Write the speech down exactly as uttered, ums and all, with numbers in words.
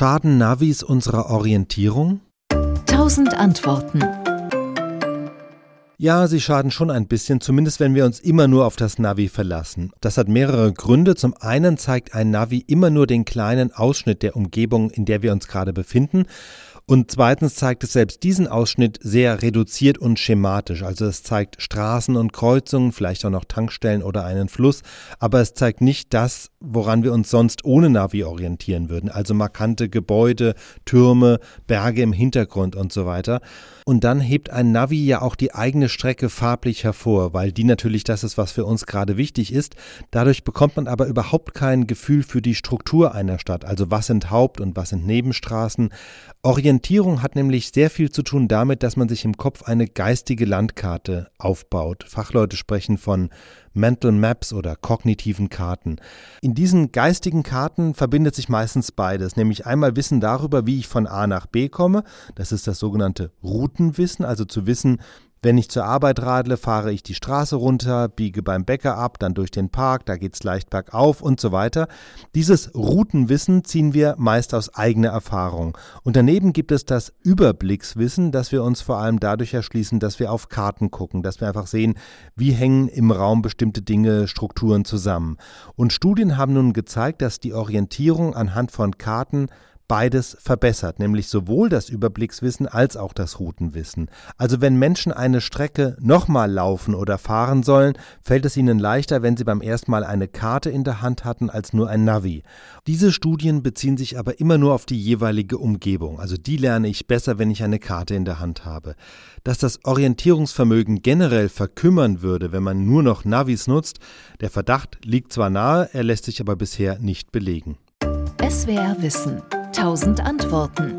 Schaden Navis unserer Orientierung? Tausend Antworten. Ja, sie schaden schon ein bisschen, zumindest wenn wir uns immer nur auf das Navi verlassen. Das hat mehrere Gründe. Zum einen zeigt ein Navi immer nur den kleinen Ausschnitt der Umgebung, in der wir uns gerade befinden. Und zweitens zeigt es selbst diesen Ausschnitt sehr reduziert und schematisch. Also es zeigt Straßen und Kreuzungen, vielleicht auch noch Tankstellen oder einen Fluss. Aber es zeigt nicht das, woran wir uns sonst ohne Navi orientieren würden. Also markante Gebäude, Türme, Berge im Hintergrund und so weiter. Und dann hebt ein Navi ja auch die eigene Strecke farblich hervor, weil die natürlich das ist, was für uns gerade wichtig ist. Dadurch bekommt man aber überhaupt kein Gefühl für die Struktur einer Stadt, also was sind Haupt- und was sind Nebenstraßen. Orientierung hat nämlich sehr viel zu tun damit, dass man sich im Kopf eine geistige Landkarte aufbaut. Fachleute sprechen von Mental Maps oder kognitiven Karten. In diesen geistigen Karten verbindet sich meistens beides, nämlich einmal Wissen darüber, wie ich von A nach B komme. Das ist das sogenannte Routenwissen, also zu wissen, wenn ich zur Arbeit radle, fahre ich die Straße runter, biege beim Bäcker ab, dann durch den Park, da geht's leicht bergauf und so weiter. Dieses Routenwissen ziehen wir meist aus eigener Erfahrung. Und daneben gibt es das Überblickswissen, das wir uns vor allem dadurch erschließen, dass wir auf Karten gucken, dass wir einfach sehen, wie hängen im Raum bestimmte Dinge, Strukturen zusammen. Und Studien haben nun gezeigt, dass die Orientierung anhand von Karten beides verbessert, nämlich sowohl das Überblickswissen als auch das Routenwissen. Also wenn Menschen eine Strecke nochmal laufen oder fahren sollen, fällt es ihnen leichter, wenn sie beim ersten Mal eine Karte in der Hand hatten, als nur ein Navi. Diese Studien beziehen sich aber immer nur auf die jeweilige Umgebung. Also die lerne ich besser, wenn ich eine Karte in der Hand habe. Dass das Orientierungsvermögen generell verkümmern würde, wenn man nur noch Navis nutzt, der Verdacht liegt zwar nahe, er lässt sich aber bisher nicht belegen. S W R Wissen. Tausend Antworten.